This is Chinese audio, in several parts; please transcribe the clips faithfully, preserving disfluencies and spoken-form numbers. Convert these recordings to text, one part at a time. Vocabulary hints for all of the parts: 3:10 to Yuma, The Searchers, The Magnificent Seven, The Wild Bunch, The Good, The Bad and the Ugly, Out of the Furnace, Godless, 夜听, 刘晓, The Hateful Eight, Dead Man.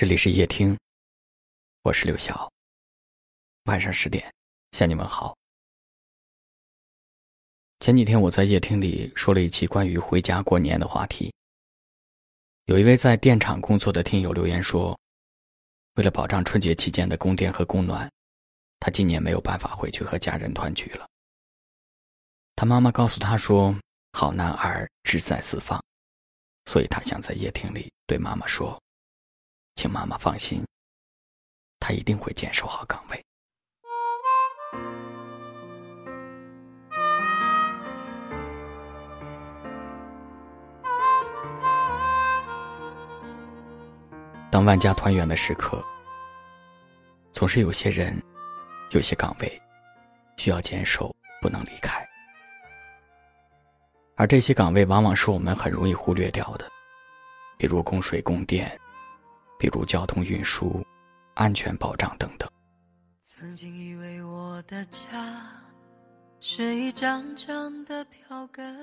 这里是夜听，我是刘晓。晚上十点，向你们好。前几天我在夜听里说了一期关于回家过年的话题。有一位在电厂工作的听友留言说，为了保障春节期间的供电和供暖，他今年没有办法回去和家人团聚了。他妈妈告诉他说，好男儿志在四方，所以他想在夜听里对妈妈说，请妈妈放心，她一定会坚守好岗位。当万家团圆的时刻，总是有些人，有些岗位需要坚守，不能离开。而这些岗位往往是我们很容易忽略掉的，比如供水供电，比如交通运输、安全保障等等。曾经以为我的家是一张张的票根。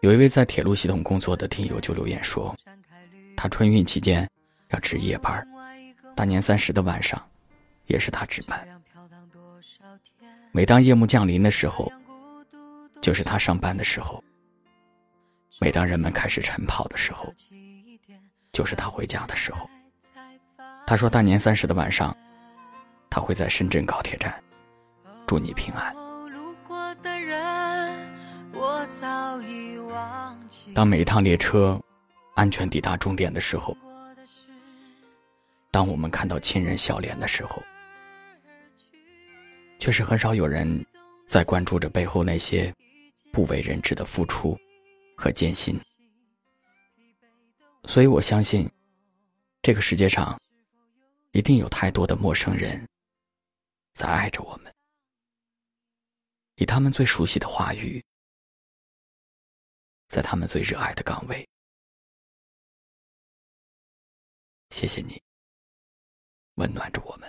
有一位在铁路系统工作的听友就留言说，他春运期间要值夜班，大年三十的晚上也是他值班。每当夜幕降临的时候，就是他上班的时候；每当人们开始晨跑的时候，就是他回家的时候。他说，大年三十的晚上，他会在深圳高铁站祝你平安。当每一趟列车安全抵达终点的时候，当我们看到亲人笑脸的时候，确实很少有人在关注着背后那些不为人知的付出和艰辛。所以我相信，这个世界上一定有太多的陌生人在爱着我们，以他们最熟悉的话语，在他们最热爱的岗位。谢谢你，温暖着我们。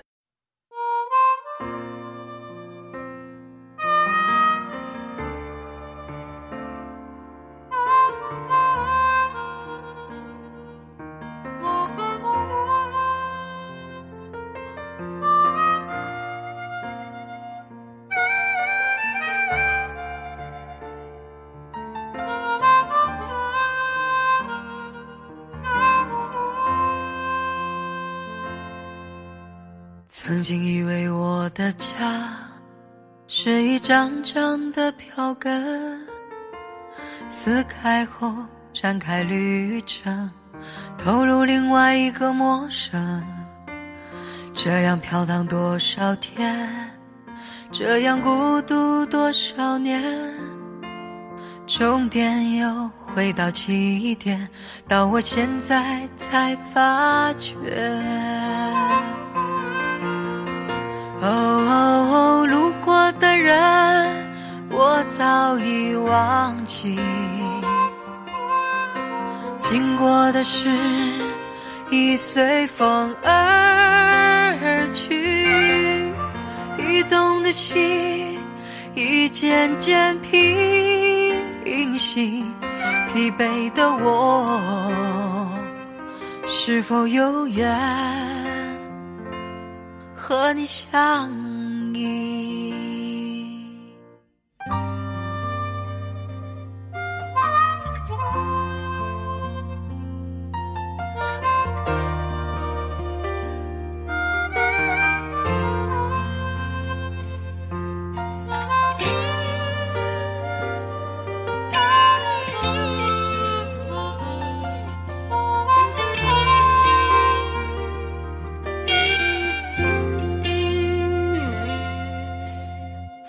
曾经以为我的家是一张张的票根，撕开后展开旅程，透露另外一个陌生。这样飘荡多少天，这样孤独多少年，终点又回到起点，到我现在才发觉。哦哦哦，路过的人我早已忘记，经过的事已随风而去，驿动的心已渐渐平息，疲惫的我是否有缘和你相依。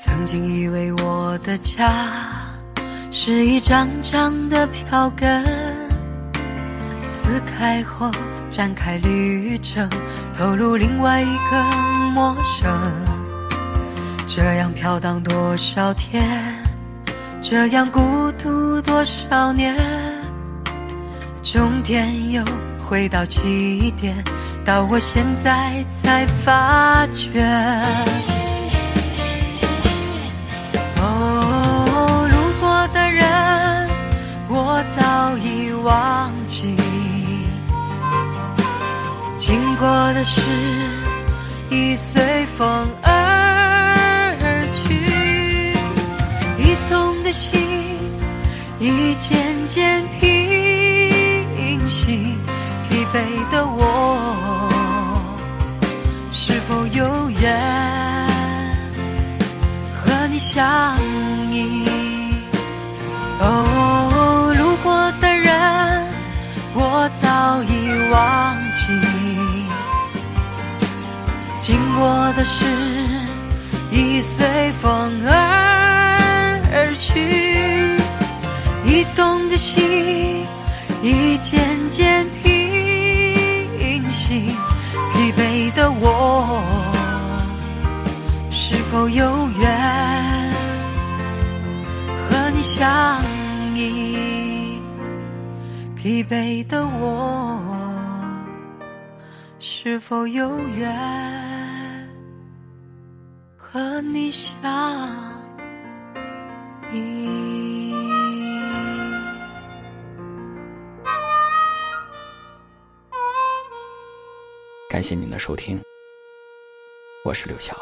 曾经以为我的家是一张张的票根，撕开后展开旅程，透露另外一个陌生。这样飘荡多少天，这样孤独多少年，终点又回到起点，到我现在才发觉。经过的事已随风而去，驿动的心已渐渐平息，疲惫的我是否有缘和你相依？哦，路过的人我早已忘记，经过的事已随风而去，驿动的心已渐渐平息，疲惫的我是否有缘和你相依？疲惫的我是否有缘和你相依？感谢您的收听，我是刘晓。